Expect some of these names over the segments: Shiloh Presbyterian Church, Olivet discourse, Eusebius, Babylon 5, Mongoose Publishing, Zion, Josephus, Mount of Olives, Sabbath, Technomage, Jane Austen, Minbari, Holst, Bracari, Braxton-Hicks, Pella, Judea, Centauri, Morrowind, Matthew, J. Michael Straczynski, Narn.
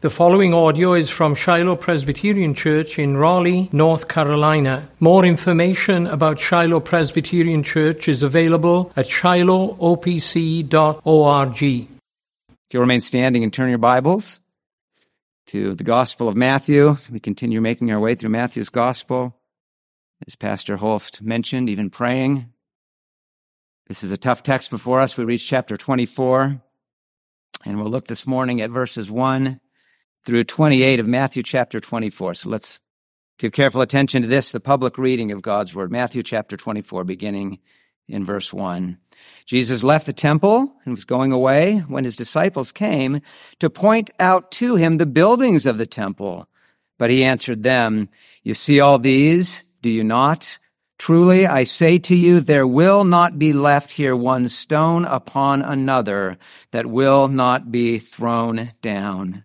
The following audio is from Shiloh Presbyterian Church in Raleigh, North Carolina. More information about Shiloh Presbyterian Church is available at shilohopc.org. If you'll remain standing and turn your Bibles to the Gospel of Matthew. We continue making our way through Matthew's Gospel. As Pastor Holst mentioned, even praying. This is a tough text before us. We reach chapter 24, and we'll look this morning at verses 1 through 28 of Matthew chapter 24. So let's give careful attention to this, the public reading of God's word. Matthew chapter 24, beginning in verse 1. Jesus left the temple and was going away when his disciples came to point out to him the buildings of the temple. But he answered them, "You see all these, do you not? Truly, I say to you, there will not be left here one stone upon another that will not be thrown down."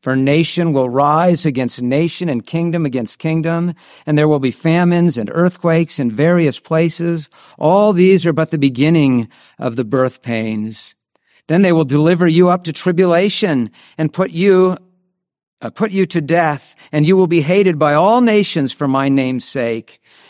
For nation will rise against nation and kingdom against kingdom, and there will be famines and earthquakes in various places. All these are but the beginning of the birth pains. Then they will deliver you up to tribulation and put you to death, and you will be hated by all nations for my name's sake.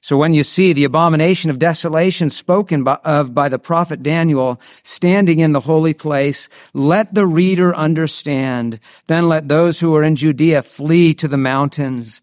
So when you see the abomination of desolation spoken of by the prophet Daniel standing in the holy place, let the reader understand. Then let those who are in Judea flee to the mountains.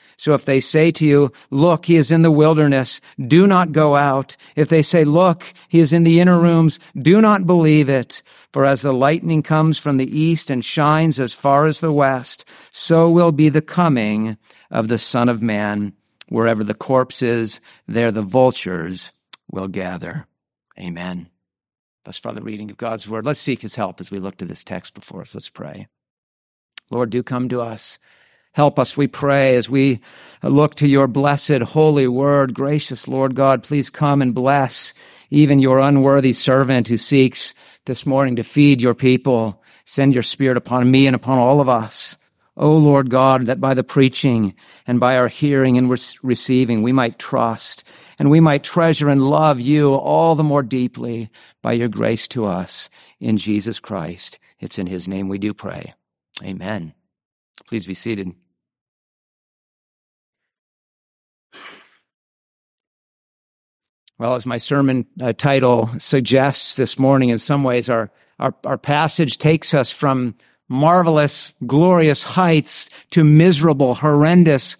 So if they say to you, 'Look, he is in the wilderness,' do not go out. If they say, 'Look, he is in the inner rooms,' do not believe it. For as the lightning comes from the east and shines as far as the west, so will be the coming of the Son of Man. Wherever the corpse is, there the vultures will gather." Amen. Thus far the reading of God's word. Let's seek his help as we look to this text before us. Let's pray. Lord, do come to us. Help us, we pray, as we look to your blessed, holy word. Gracious Lord God, please come and bless even your unworthy servant who seeks this morning to feed your people. Send your spirit upon me and upon all of us. O Lord God, that by the preaching and by our hearing and receiving, we might trust and we might treasure and love you all the more deeply by your grace to us in Jesus Christ. It's in his name we do pray. Amen. Please be seated. Well, as my sermon title suggests this morning, in some ways our passage takes us from marvelous, glorious heights to miserable, horrendous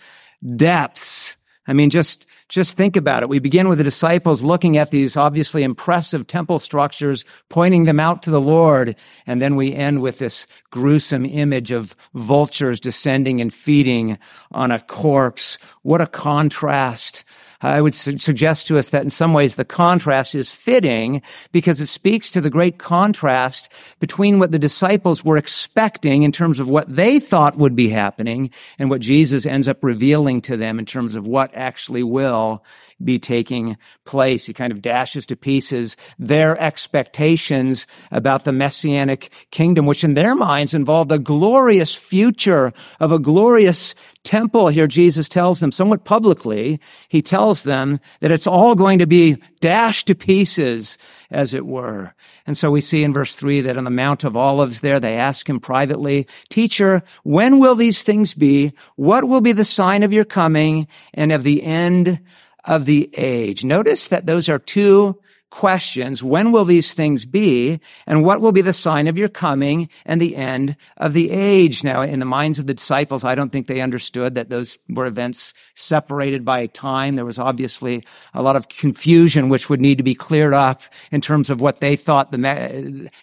depths. I mean, just think about it. We begin with the disciples looking at these obviously impressive temple structures, pointing them out to the Lord, and then we end with this gruesome image of vultures descending and feeding on a corpse. What a contrast. I would suggest to us that in some ways the contrast is fitting because it speaks to the great contrast between what the disciples were expecting in terms of what they thought would be happening and what Jesus ends up revealing to them in terms of what actually will be taking place. He kind of dashes to pieces their expectations about the messianic kingdom, which in their minds involved a glorious future of a glorious temple. Here Jesus tells them somewhat publicly, he tells them that it's all going to be dashed to pieces, as it were. And so we see in verse 3 that on the Mount of Olives there, they ask him privately, "Teacher, when will these things be? What will be the sign of your coming and of the end of the age?" Notice that those are two questions. When will these things be? And what will be the sign of your coming and the end of the age? Now, in the minds of the disciples, I don't think they understood that those were events separated by time. There was obviously a lot of confusion which would need to be cleared up in terms of what they thought,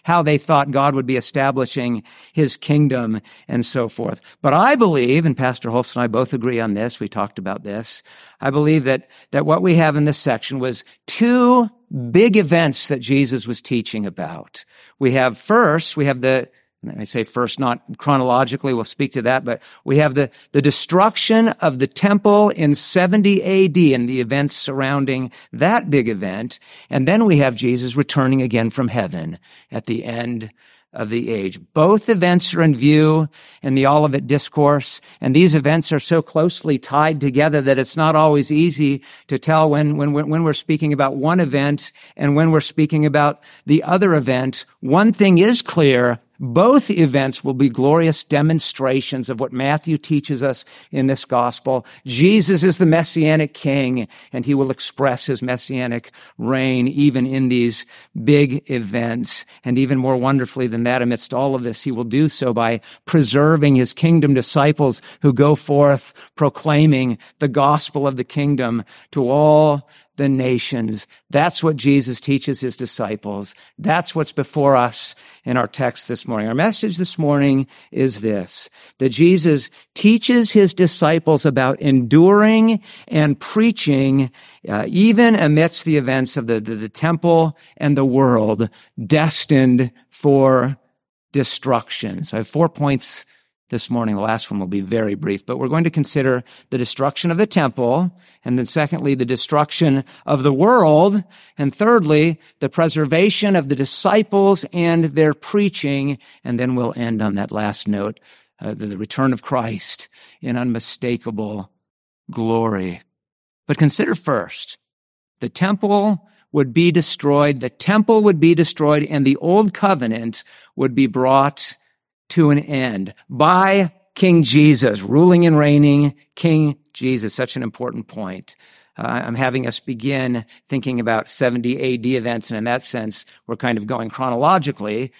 how they thought God would be establishing his kingdom and so forth. But I believe, and Pastor Holst and I both agree on this, we talked about this, I believe that what we have in this section was two big events that Jesus was teaching about. We have I say first, not chronologically, we'll speak to that, but we have the destruction of the temple in 70 AD and the events surrounding that big event. And then we have Jesus returning again from heaven at the end of the age. Both events are in view in the Olivet discourse, and these events are so closely tied together that it's not always easy to tell when we're speaking about one event and when we're speaking about the other event. One thing is clear. Both events will be glorious demonstrations of what Matthew teaches us in this gospel. Jesus is the messianic king, and he will express his messianic reign even in these big events. And even more wonderfully than that, amidst all of this, he will do so by preserving his kingdom disciples who go forth proclaiming the gospel of the kingdom to all the nations. That's what Jesus teaches his disciples. That's what's before us in our text this morning. Our message this morning is this, that Jesus teaches his disciples about enduring and preaching, even amidst the events of the temple and the world destined for destruction. So I have 4 points this morning. The last one will be very brief, but we're going to consider the destruction of the temple, and then secondly, the destruction of the world, and thirdly, the preservation of the disciples and their preaching, and then we'll end on that last note, the return of Christ in unmistakable glory. But consider first, the temple would be destroyed, and the old covenant would be brought to an end by King Jesus, ruling and reigning King Jesus. Such an important point. I'm having us begin thinking about 70 AD events, and in that sense, we're kind of going chronologically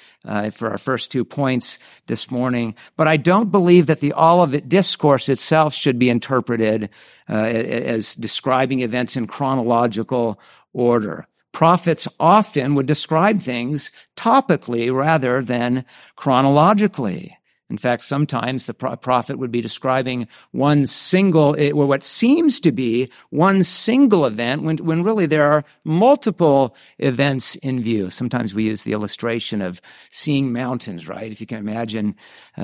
for our first 2 points this morning. But I don't believe that the Olivet discourse itself should be interpreted as describing events in chronological order. Prophets often would describe things topically rather than chronologically. In fact, sometimes the prophet would be describing what seems to be one single event when really there are multiple events in view. Sometimes we use the illustration of seeing mountains, right? If you can imagine,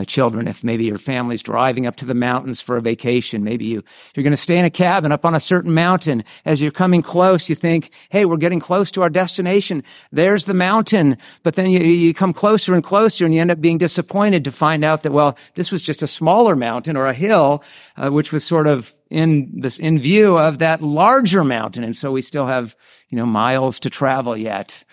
children, if maybe your family's driving up to the mountains for a vacation, maybe you're going to stay in a cabin up on a certain mountain. As you're coming close, you think, hey, we're getting close to our destination. There's the mountain. But then you come closer and closer, and you end up being disappointed to find out that, well, this was just a smaller mountain or a hill, which was sort of in view of that larger mountain. And so we still have, miles to travel yet.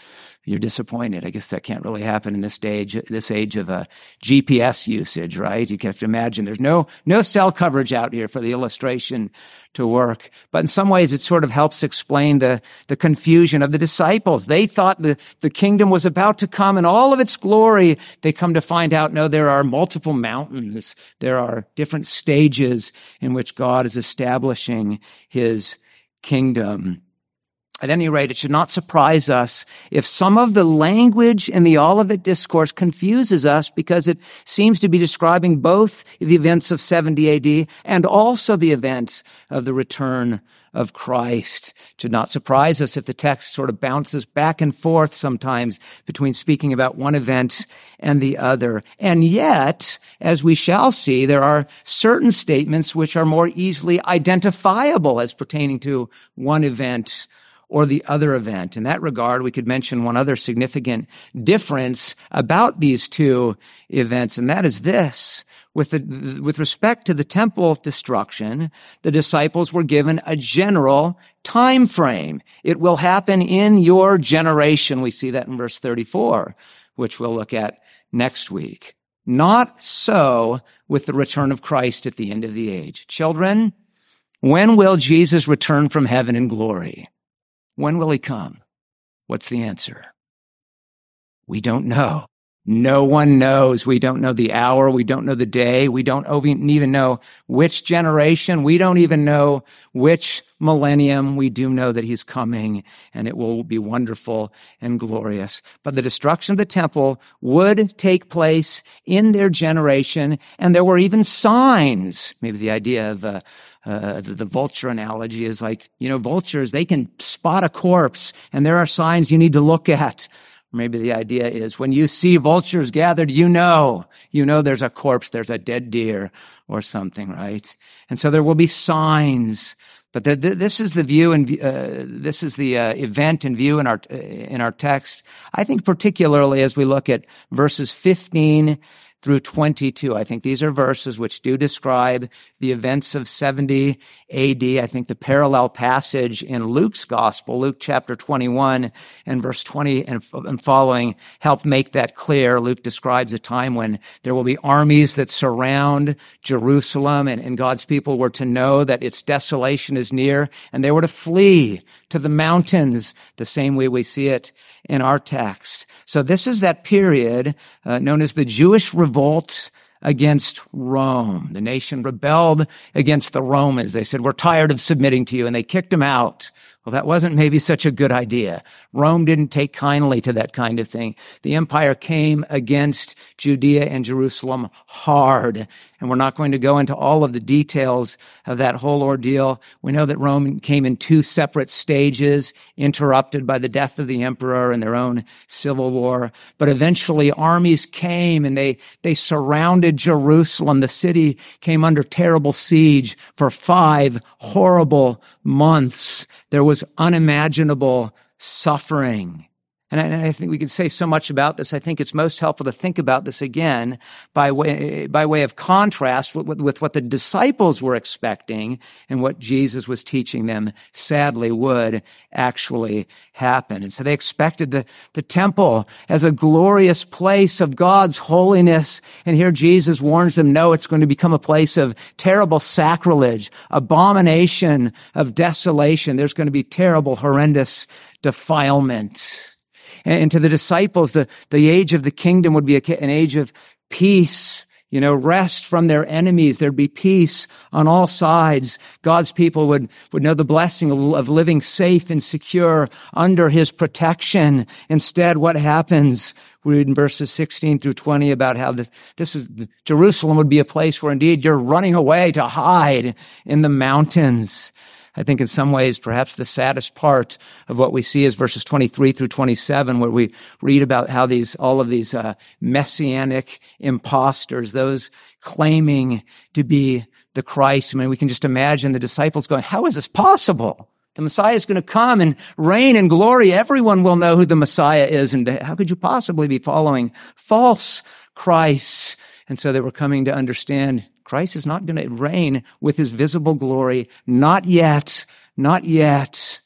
You're disappointed. I guess that can't really happen in this age of a GPS usage, right? You have to imagine there's no cell coverage out here for the illustration to work. But in some ways, it sort of helps explain the confusion of the disciples. They thought the kingdom was about to come in all of its glory. They come to find out, no, there are multiple mountains. There are different stages in which God is establishing his kingdom. At any rate, it should not surprise us if some of the language in the Olivet discourse confuses us because it seems to be describing both the events of 70 AD and also the events of the return of Christ. It should not surprise us if the text sort of bounces back and forth sometimes between speaking about one event and the other. And yet, as we shall see, there are certain statements which are more easily identifiable as pertaining to one event or the other event. In that regard, we could mention one other significant difference about these two events, and that is this. With respect to the temple destruction, the disciples were given a general time frame. It will happen in your generation. We see that in verse 34, which we'll look at next week. Not so with the return of Christ at the end of the age. Children, when will Jesus return from heaven in glory? When will he come? What's the answer? We don't know. No one knows. We don't know the hour. We don't know the day. We don't even know which generation. We don't even know which millennium. We do know that he's coming, and it will be wonderful and glorious. But the destruction of the temple would take place in their generation, and there were even signs. Maybe the idea of the vulture analogy is like, vultures, they can spot a corpse, and there are signs you need to look at. Maybe the idea is when you see vultures gathered, you know there's a corpse, there's a dead deer or something, right? And so there will be signs. But this is the view, and this is the event in view in our text. I think particularly as we look at verses 15 through 22. I think these are verses which do describe the events of 70 AD. I think the parallel passage in Luke's gospel, Luke chapter 21 and verse 20 and following, help make that clear. Luke describes a time when there will be armies that surround Jerusalem, and God's people were to know that its desolation is near, and they were to flee to the mountains, the same way we see it in our text. So this is that period known as the Jewish revolt against Rome. The nation rebelled against the Romans. They said, we're tired of submitting to you, and they kicked them out. Well, that wasn't maybe such a good idea. Rome didn't take kindly to that kind of thing. The empire came against Judea and Jerusalem hard, and we're not going to go into all of the details of that whole ordeal. We know that Rome came in two separate stages, interrupted by the death of the emperor and their own civil war. But eventually armies came, and they surrounded Jerusalem. The city came under terrible siege for 5 horrible months. There was unimaginable suffering. And I think we can say so much about this. I think it's most helpful to think about this again by way of contrast with what the disciples were expecting and what Jesus was teaching them sadly would actually happen. And so they expected the temple as a glorious place of God's holiness. And here Jesus warns them, no, it's going to become a place of terrible sacrilege, abomination, of desolation. There's going to be terrible, horrendous defilement. And to the disciples, the age of the kingdom would be an age of peace, rest from their enemies. There'd be peace on all sides. God's people would know the blessing of living safe and secure under his protection. Instead, what happens? We read in verses 16 through 20 about how Jerusalem would be a place where indeed you're running away to hide in the mountains. I think in some ways, perhaps the saddest part of what we see is verses 23 through 27, where we read about how all of these messianic imposters, those claiming to be the Christ. I mean, we can just imagine the disciples going, how is this possible? The Messiah is going to come and reign in glory. Everyone will know who the Messiah is. And how could you possibly be following false Christ? And so they were coming to understand Christ is not going to reign with his visible glory. Not yet. Not yet.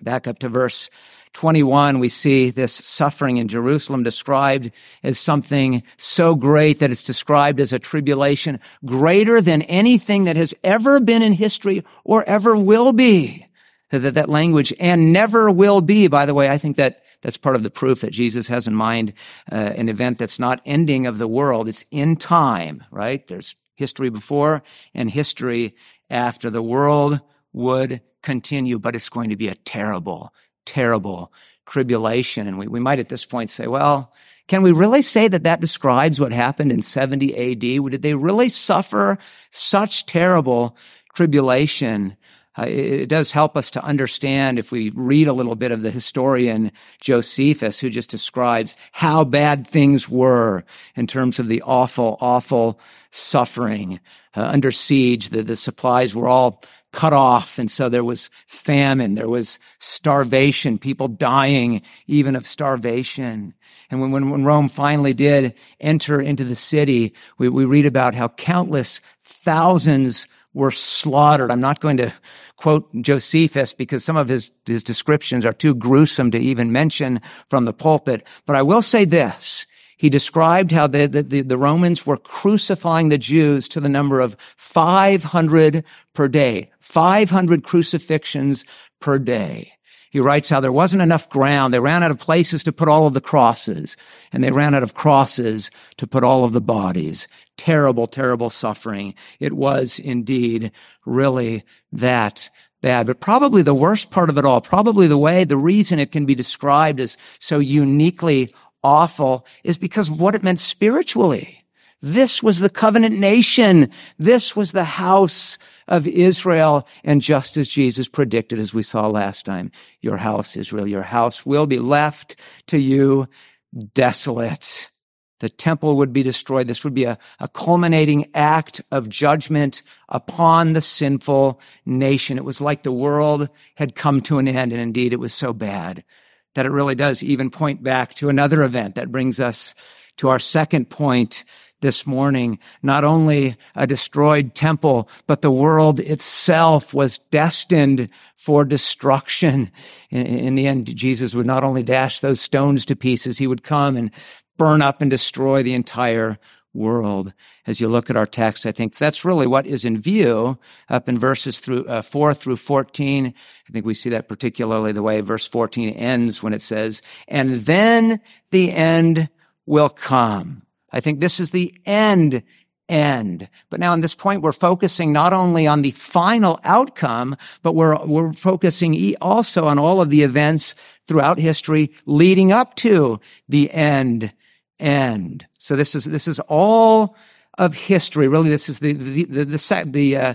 Back up to verse 21, we see this suffering in Jerusalem described as something so great that it's described as a tribulation greater than anything that has ever been in history or ever will be. That language, and never will be. By the way, I think that's part of the proof that Jesus has in mind an event that's not ending of the world. It's in time, right? There's history before and history after. The world would continue, but it's going to be a terrible, terrible tribulation. And we might at this point say, well, can we really say that describes what happened in 70 AD? Did they really suffer such terrible tribulation? It does help us to understand if we read a little bit of the historian Josephus, who just describes how bad things were in terms of the awful, awful suffering under siege. The supplies were all cut off, and so there was famine, there was starvation, people dying even of starvation. And when Rome finally did enter into the city, we read about how countless thousands were slaughtered. I'm not going to quote Josephus because some of his descriptions are too gruesome to even mention from the pulpit. But I will say this. He described how the Romans were crucifying the Jews to the number of 500 per day, 500 crucifixions per day. He writes how there wasn't enough ground. They ran out of places to put all of the crosses, and they ran out of crosses to put all of the bodies. Terrible, terrible suffering. It was indeed really that bad. But probably the worst part of it all, probably the reason it can be described as so uniquely awful is because of what it meant spiritually. This was the covenant nation. This was the house of Israel. And just as Jesus predicted, as we saw last time, your house, Israel, your house will be left to you desolate. The temple would be destroyed. This would be a culminating act of judgment upon the sinful nation. It was like the world had come to an end, and indeed it was so bad that it really does even point back to another event that brings us to our second point this morning. Not only a destroyed temple, but the world itself was destined for destruction. In the end, Jesus would not only dash those stones to pieces, he would come and burn up and destroy the entire world. As you look at our text, I think that's really what is in view up in verses 4 through 14. I think we see that particularly the way verse 14 ends when it says, "And then the end will come." I think this is the end. But now in this point, we're focusing not only on the final outcome, but we're focusing also on all of the events throughout history leading up to the end. So this is all of history. Really, this is the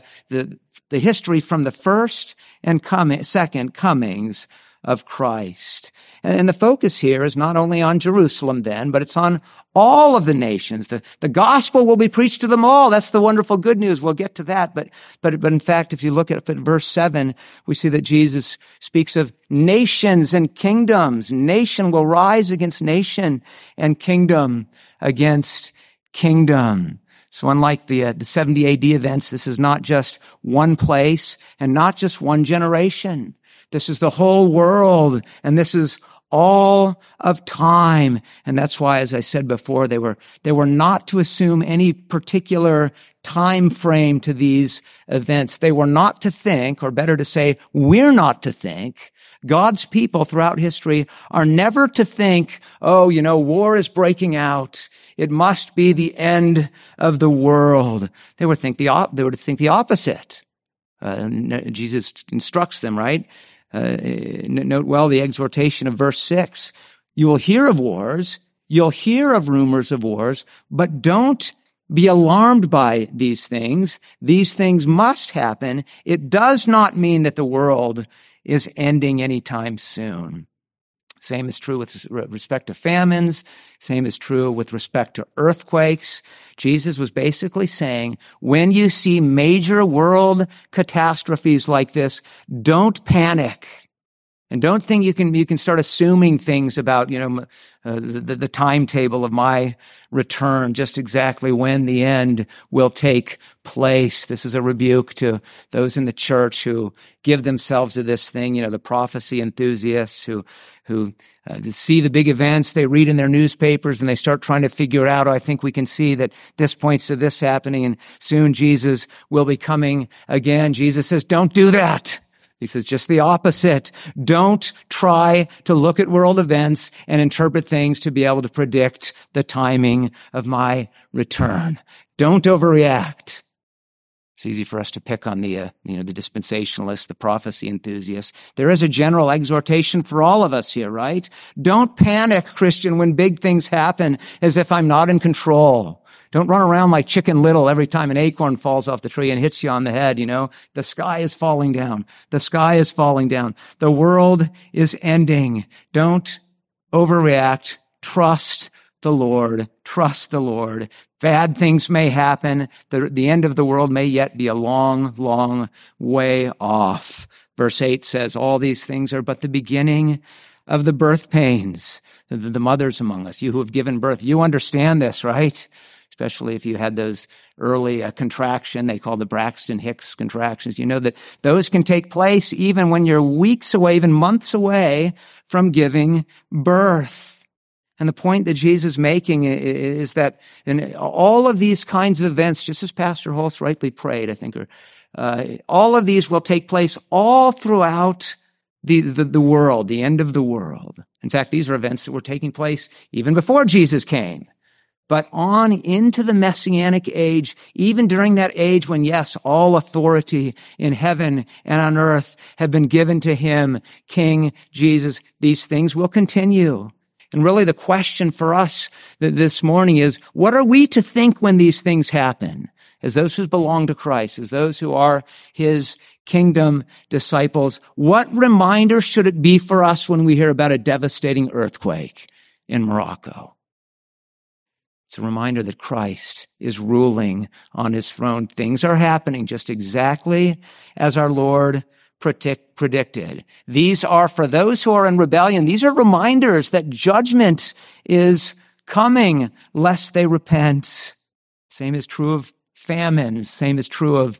history from the first and second comings of Christ. And the focus here is not only on Jerusalem then, but it's on all of the nations. The gospel will be preached to them all. That's the wonderful good news. We'll get to that. But in fact, if you look at verse 7, we see that Jesus speaks of nations and kingdoms. Nation will rise against nation and kingdom against kingdom. So unlike the 70 AD events, this is not just one place and not just one generation. This is the whole world, and this is all of time. And that's why, as I said before, they were not to assume any particular time frame to these events. They were not to think, or better to say, we're not to think. God's people throughout history are never to think, oh, war is breaking out. It must be the end of the world. They were to think the opposite. Jesus instructs them, right? Note well the exhortation of verse 6. You will hear of wars, you'll hear of rumors of wars, but don't be alarmed by these things. These things must happen. It does not mean that the world is ending anytime soon. Same is true with respect to famines. Same is true with respect to earthquakes. Jesus was basically saying, when you see major world catastrophes like this, don't panic. And don't think you can start assuming things about, the timetable of my return, just exactly when the end will take place. This is a rebuke to those in the church who give themselves to this thing, the prophecy enthusiasts who see the big events, they read in their newspapers, and they start trying to figure out, oh, I think we can see that this points to this happening, and soon Jesus will be coming again. Jesus says, don't do that. He says just the opposite. Don't try to look at world events and interpret things to be able to predict the timing of my return. Don't overreact. It's easy for us to pick on the dispensationalists, the prophecy enthusiasts. There is a general exhortation for all of us here, right? Don't panic, Christian, when big things happen as if I'm not in control. Don't run around like Chicken Little every time an acorn falls off the tree and hits you on the head, The sky is falling down. The sky is falling down. The world is ending. Don't overreact. Trust the Lord. Trust the Lord. Bad things may happen. The end of the world may yet be a long, long way off. Verse 8 says, all these things are but the beginning of the birth pains. The mothers among us, you who have given birth, you understand this, right? Especially if you had those early contraction, they call the Braxton-Hicks contractions. You know that those can take place even when you're weeks away, even months away from giving birth. And the point that Jesus is making is that in all of these kinds of events, just as Pastor Hulse rightly prayed, I think, all of these will take place all throughout the world, the end of the world. In fact, these are events that were taking place even before Jesus came. But on into the Messianic age, even during that age when, yes, all authority in heaven and on earth have been given to him, King Jesus, these things will continue. And really the question for us this morning is, what are we to think when these things happen? As those who belong to Christ, as those who are his kingdom disciples, what reminder should it be for us when we hear about a devastating earthquake in Morocco? It's a reminder that Christ is ruling on his throne. Things are happening just exactly as our Lord predicted. These are for those who are in rebellion. These are reminders that judgment is coming lest they repent. Same is true of famines. Same is true of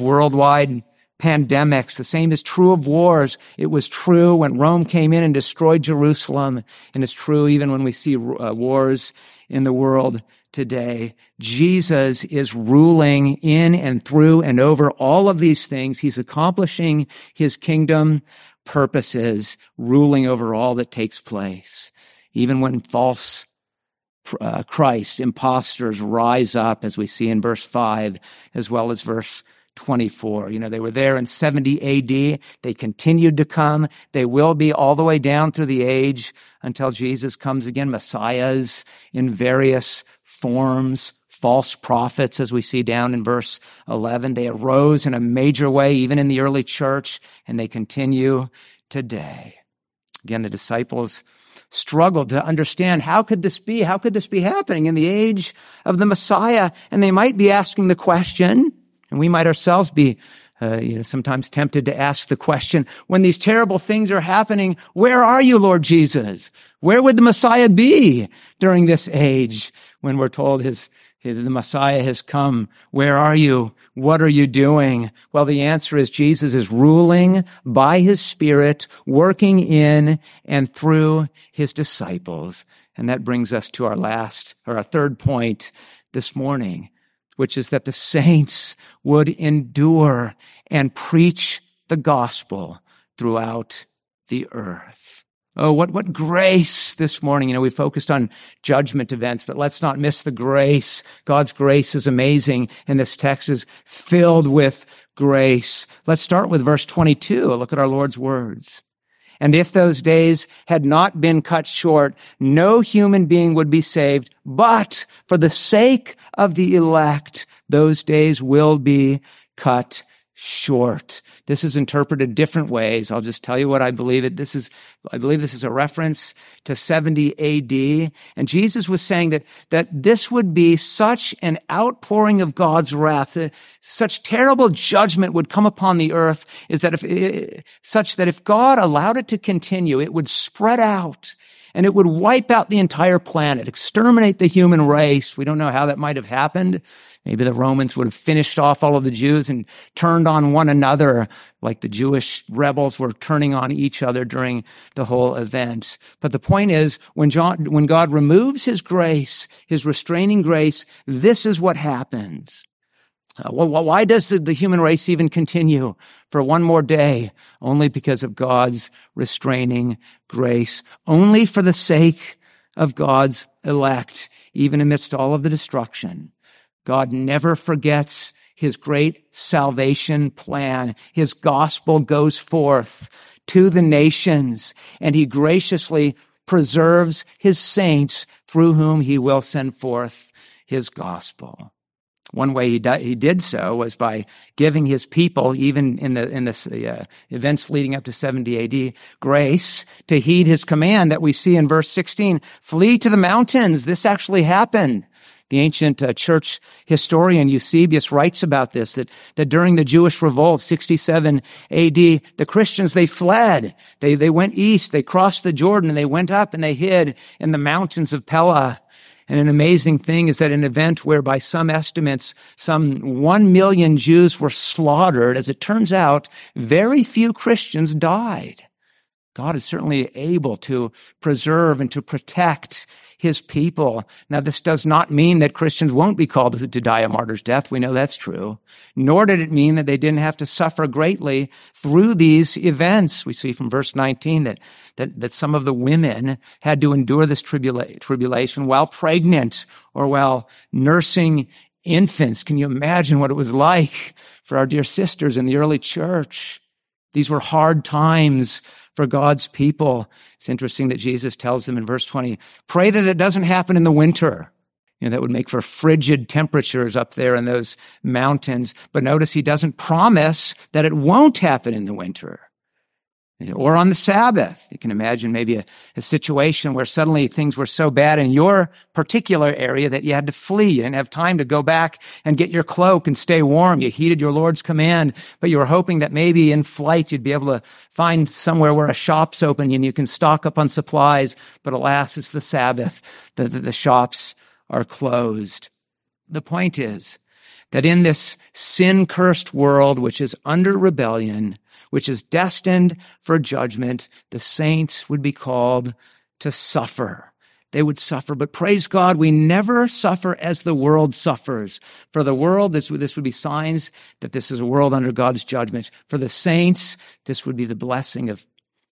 worldwide pandemics. The same is true of wars. It was true when Rome came in and destroyed Jerusalem. And it's true even when we see wars in the world today. Jesus is ruling in and through and over all of these things. He's accomplishing his kingdom purposes, ruling over all that takes place. Even when false Christ, imposters rise up, as we see in verse 5, as well as verse 24. They were there in 70 AD. They continued to come. They will be all the way down through the age until Jesus comes again. Messiahs in various forms, false prophets, as we see down in verse 11. They arose in a major way, even in the early church, and they continue today. Again, the disciples struggled to understand, how could this be? How could this be happening in the age of the Messiah? And they might be asking the question, and we might ourselves be sometimes tempted to ask the question, when these terrible things are happening, where are you, Lord Jesus? Where would the Messiah be during this age when we're told the Messiah has come? Where are you? What are you doing? Well, the answer is Jesus is ruling by his Spirit, working in and through his disciples. And that brings us to our third point this morning, which is that the saints would endure and preach the gospel throughout the earth. Oh, what grace this morning. We focused on judgment events, but let's not miss the grace. God's grace is amazing, and this text is filled with grace. Let's start with verse 22. Look at our Lord's words. And if those days had not been cut short, no human being would be saved. But for the sake of the elect, those days will be cut short. This is interpreted different ways. I'll just tell you what I believe it. I believe this is a reference to 70 AD. And Jesus was saying that this would be such an outpouring of God's wrath, such terrible judgment would come upon the earth, if God allowed it to continue, it would spread out and it would wipe out the entire planet, exterminate the human race. We don't know how that might have happened. Maybe the Romans would have finished off all of the Jews and turned on one another like the Jewish rebels were turning on each other during the whole event. But the point is, when God removes his grace, his restraining grace, this is what happens. Why does the human race even continue for one more day? Only because of God's restraining grace. Only for the sake of God's elect, even amidst all of the destruction. God never forgets His great salvation plan. His gospel goes forth to the nations, and he graciously preserves his saints through whom he will send forth his gospel. One way he did so was by giving his people, even in the events leading up to 70 AD, grace to heed his command that we see in verse 16, flee to the mountains. This actually happened. The ancient church historian Eusebius writes about this, that during the Jewish revolt, 67 AD, the Christians, they fled. They went east, they crossed the Jordan, and they went up and they hid in the mountains of Pella. And an amazing thing is that an event where, by some estimates, some 1 million Jews were slaughtered, as it turns out, very few Christians died. God is certainly able to preserve and to protect his people. Now, this does not mean that Christians won't be called to die a martyr's death. We know that's true. Nor did it mean that they didn't have to suffer greatly through these events. We see from verse 19 that some of the women had to endure this tribulation while pregnant or while nursing infants. Can you imagine what it was like for our dear sisters in the early church? These were hard times for God's people. It's interesting that Jesus tells them in verse 20, pray that it doesn't happen in the winter. You know, that would make for frigid temperatures up there in those mountains. But notice he doesn't promise that it won't happen in the winter or on the Sabbath. You can imagine maybe a situation where suddenly things were so bad in your particular area that you had to flee. You didn't have time to go back and get your cloak and stay warm. You heeded your Lord's command, but you were hoping that maybe in flight you'd be able to find somewhere where a shop's open and you can stock up on supplies. But alas, it's the Sabbath. The shops are closed. The point is that in this sin-cursed world, which is under rebellion, which is destined for judgment, the saints would be called to suffer. They would suffer, but praise God, we never suffer as the world suffers. For the world, this would be signs that this is a world under God's judgment. For the saints, this would be the blessing of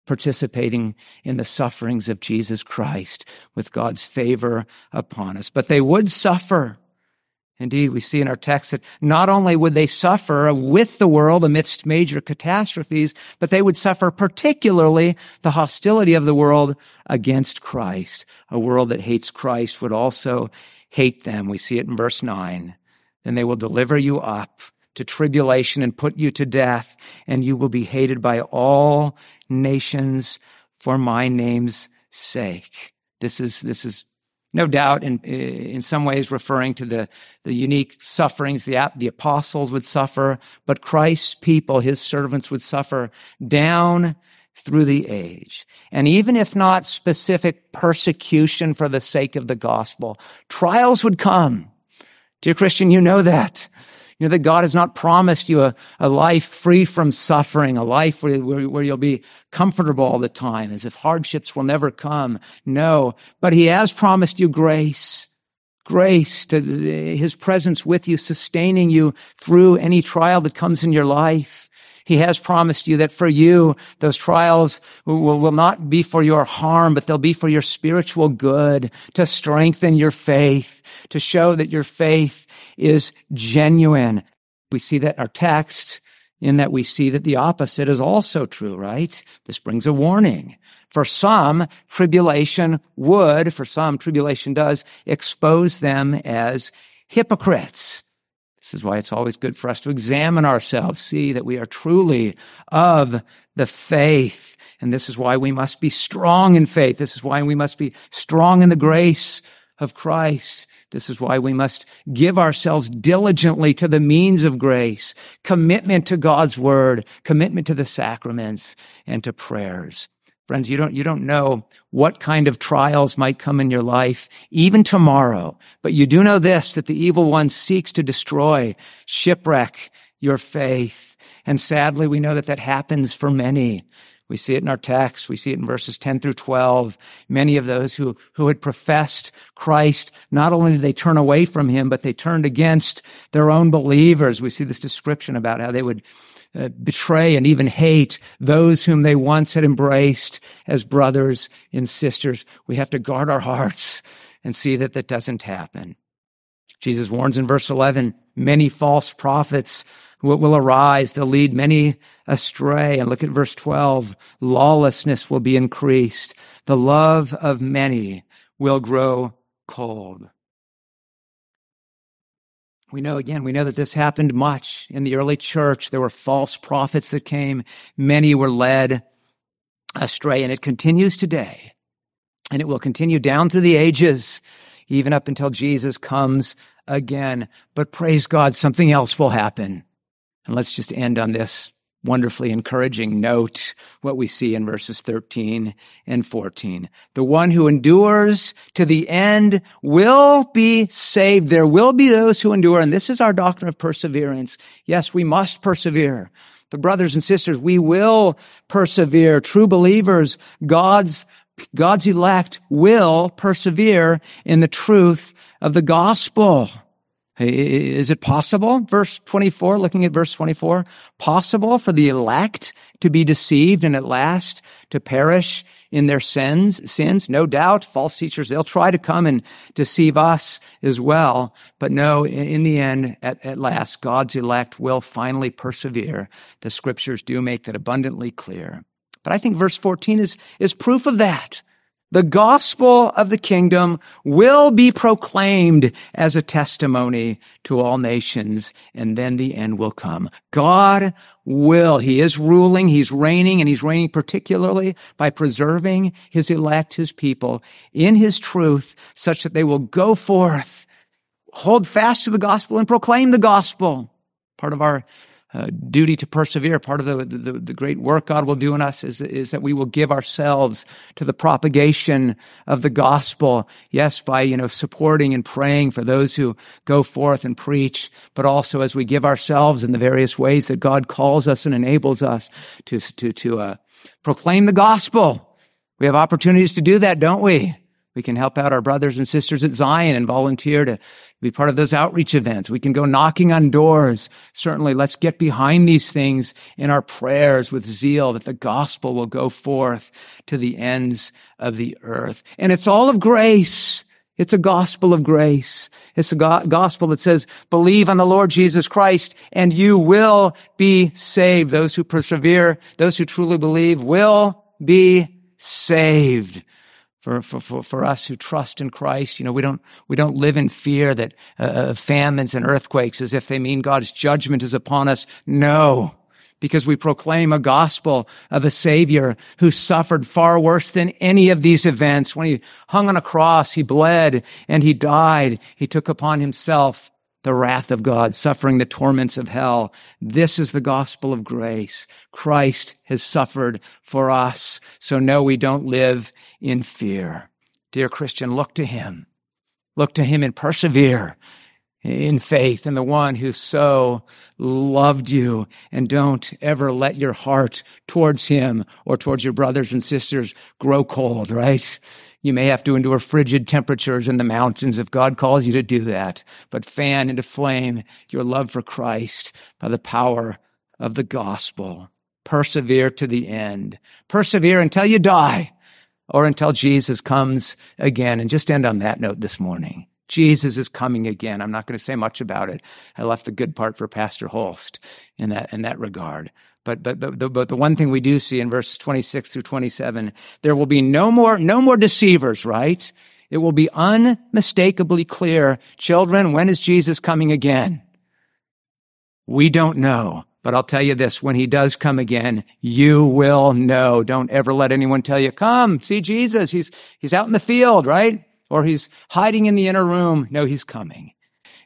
participating in the sufferings of Jesus Christ with God's favor upon us. But they would suffer. Indeed, we see in our text that not only would they suffer with the world amidst major catastrophes, but they would suffer particularly the hostility of the world against Christ. A world that hates Christ would also hate them. We see it in verse 9. Then they will deliver you up to tribulation and put you to death, and you will be hated by all nations for my name's sake. This is no doubt, in some ways, referring to the unique sufferings the apostles would suffer, but Christ's people, his servants, would suffer down through the age. And even if not specific persecution for the sake of the gospel, trials would come. Dear Christian, you know that. You know that God has not promised you a life free from suffering, a life where you'll be comfortable all the time, as if hardships will never come. No, but he has promised you grace to his presence with you, sustaining you through any trial that comes in your life. He has promised you that for you, those trials will not be for your harm, but they'll be for your spiritual good, to strengthen your faith, to show that your faith is genuine. We see that in our text, in that we see that the opposite is also true, right? This brings a warning. For some, tribulation does expose them as hypocrites. This is why it's always good for us to examine ourselves, see that we are truly of the faith. And this is why we must be strong in faith. This is why we must be strong in the grace of Christ. This is why we must give ourselves diligently to the means of grace, commitment to God's word, commitment to the sacraments and to prayers. Friends, you don't know what kind of trials might come in your life, even tomorrow. But you do know this, that the evil one seeks to destroy, shipwreck your faith. And sadly, we know that happens for many. We see it in our text. We see it in verses 10 through 12. Many of those who had professed Christ, not only did they turn away from him, but they turned against their own believers. We see this description about how they would betray and even hate those whom they once had embraced as brothers and sisters. We have to guard our hearts and see that doesn't happen. Jesus warns in verse 11, many false prophets will arise. They'll lead many astray. And look at verse 12. Lawlessness will be increased. The love of many will grow cold. We know that this happened much in the early church. There were false prophets that came. Many were led astray, and it continues today. And it will continue down through the ages, even up until Jesus comes again. But praise God, something else will happen. And let's just end on this wonderfully encouraging note, what we see in verses 13 and 14. The one who endures to the end will be saved. There will be those who endure, and this is our doctrine of perseverance. Yes, we must persevere. But brothers and sisters, we will persevere. True believers, God's elect will persevere in the truth of the gospel. Is it possible, verse 24, looking at verse 24, possible for the elect to be deceived and at last to perish in their sins? No doubt, false teachers, they'll try to come and deceive us as well. But no, in the end, at last, God's elect will finally persevere. The scriptures do make that abundantly clear. But I think verse 14 is proof of that. The gospel of the kingdom will be proclaimed as a testimony to all nations, and then the end will come. God will. He is ruling, He's reigning, and He's reigning particularly by preserving His elect, His people, in His truth, such that they will go forth, hold fast to the gospel, and proclaim the gospel. Part of our duty to persevere, part of the great work God will do in us is that we will give ourselves to the propagation of the gospel. Yes, by, supporting and praying for those who go forth and preach, but also as we give ourselves in the various ways that God calls us and enables us to proclaim the gospel. We have opportunities to do that, don't we? We can help out our brothers and sisters at Zion and volunteer to be part of those outreach events. We can go knocking on doors. Certainly, let's get behind these things in our prayers with zeal that the gospel will go forth to the ends of the earth. And it's all of grace. It's a gospel of grace. It's a gospel that says, believe on the Lord Jesus Christ and you will be saved. Those who persevere, those who truly believe will be saved. For us who trust in Christ, we don't live in fear that famines and earthquakes as if they mean God's judgment is upon us. No, because we proclaim a gospel of a Savior who suffered far worse than any of these events. When He hung on a cross, He bled and He died. He took upon Himself the wrath of God, suffering the torments of hell. This is the gospel of grace. Christ has suffered for us. So no, we don't live in fear. Dear Christian, look to Him. Look to Him and persevere in faith in the one who so loved you. And don't ever let your heart towards Him or towards your brothers and sisters grow cold, right? You may have to endure frigid temperatures in the mountains if God calls you to do that, but fan into flame your love for Christ by the power of the gospel. Persevere to the end. Persevere until you die or until Jesus comes again. And just end on that note this morning. Jesus is coming again. I'm not going to say much about it. I left the good part for Pastor Holst in that regard. But the one thing we do see in verses 26 through 27, there will be no more deceivers, right? It will be unmistakably clear. Children, when is Jesus coming again? We don't know. But I'll tell you this, when He does come again, you will know. Don't ever let anyone tell you, come, see Jesus. He's out in the field, right? Or He's hiding in the inner room. No, He's coming.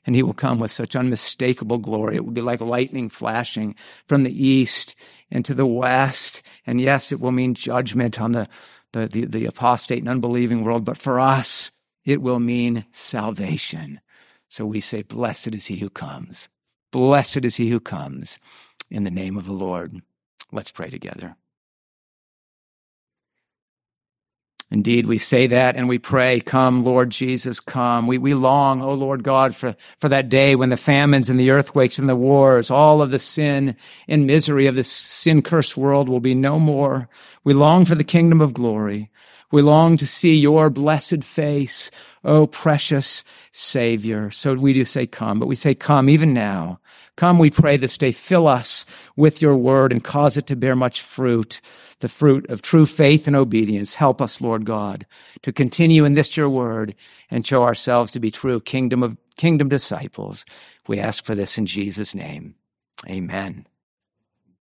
And He will come with such unmistakable glory. It will be like lightning flashing from the east and to the west. And yes, it will mean judgment on the apostate and unbelieving world. But for us, it will mean salvation. So we say, blessed is He who comes. Blessed is He who comes in the name of the Lord. Let's pray together. Indeed, we say that and we pray, come, Lord Jesus, come. We long, O Lord God, for that day when the famines and the earthquakes and the wars, all of the sin and misery of this sin-cursed world will be no more. We long for the kingdom of glory. We long to see your blessed face, O precious Savior. So we do say come, but we say come even now. Come, we pray this day, fill us with your word and cause it to bear much fruit, the fruit of true faith and obedience. Help us, Lord God, to continue in this your word and show ourselves to be true kingdom disciples. We ask for this in Jesus' name. Amen.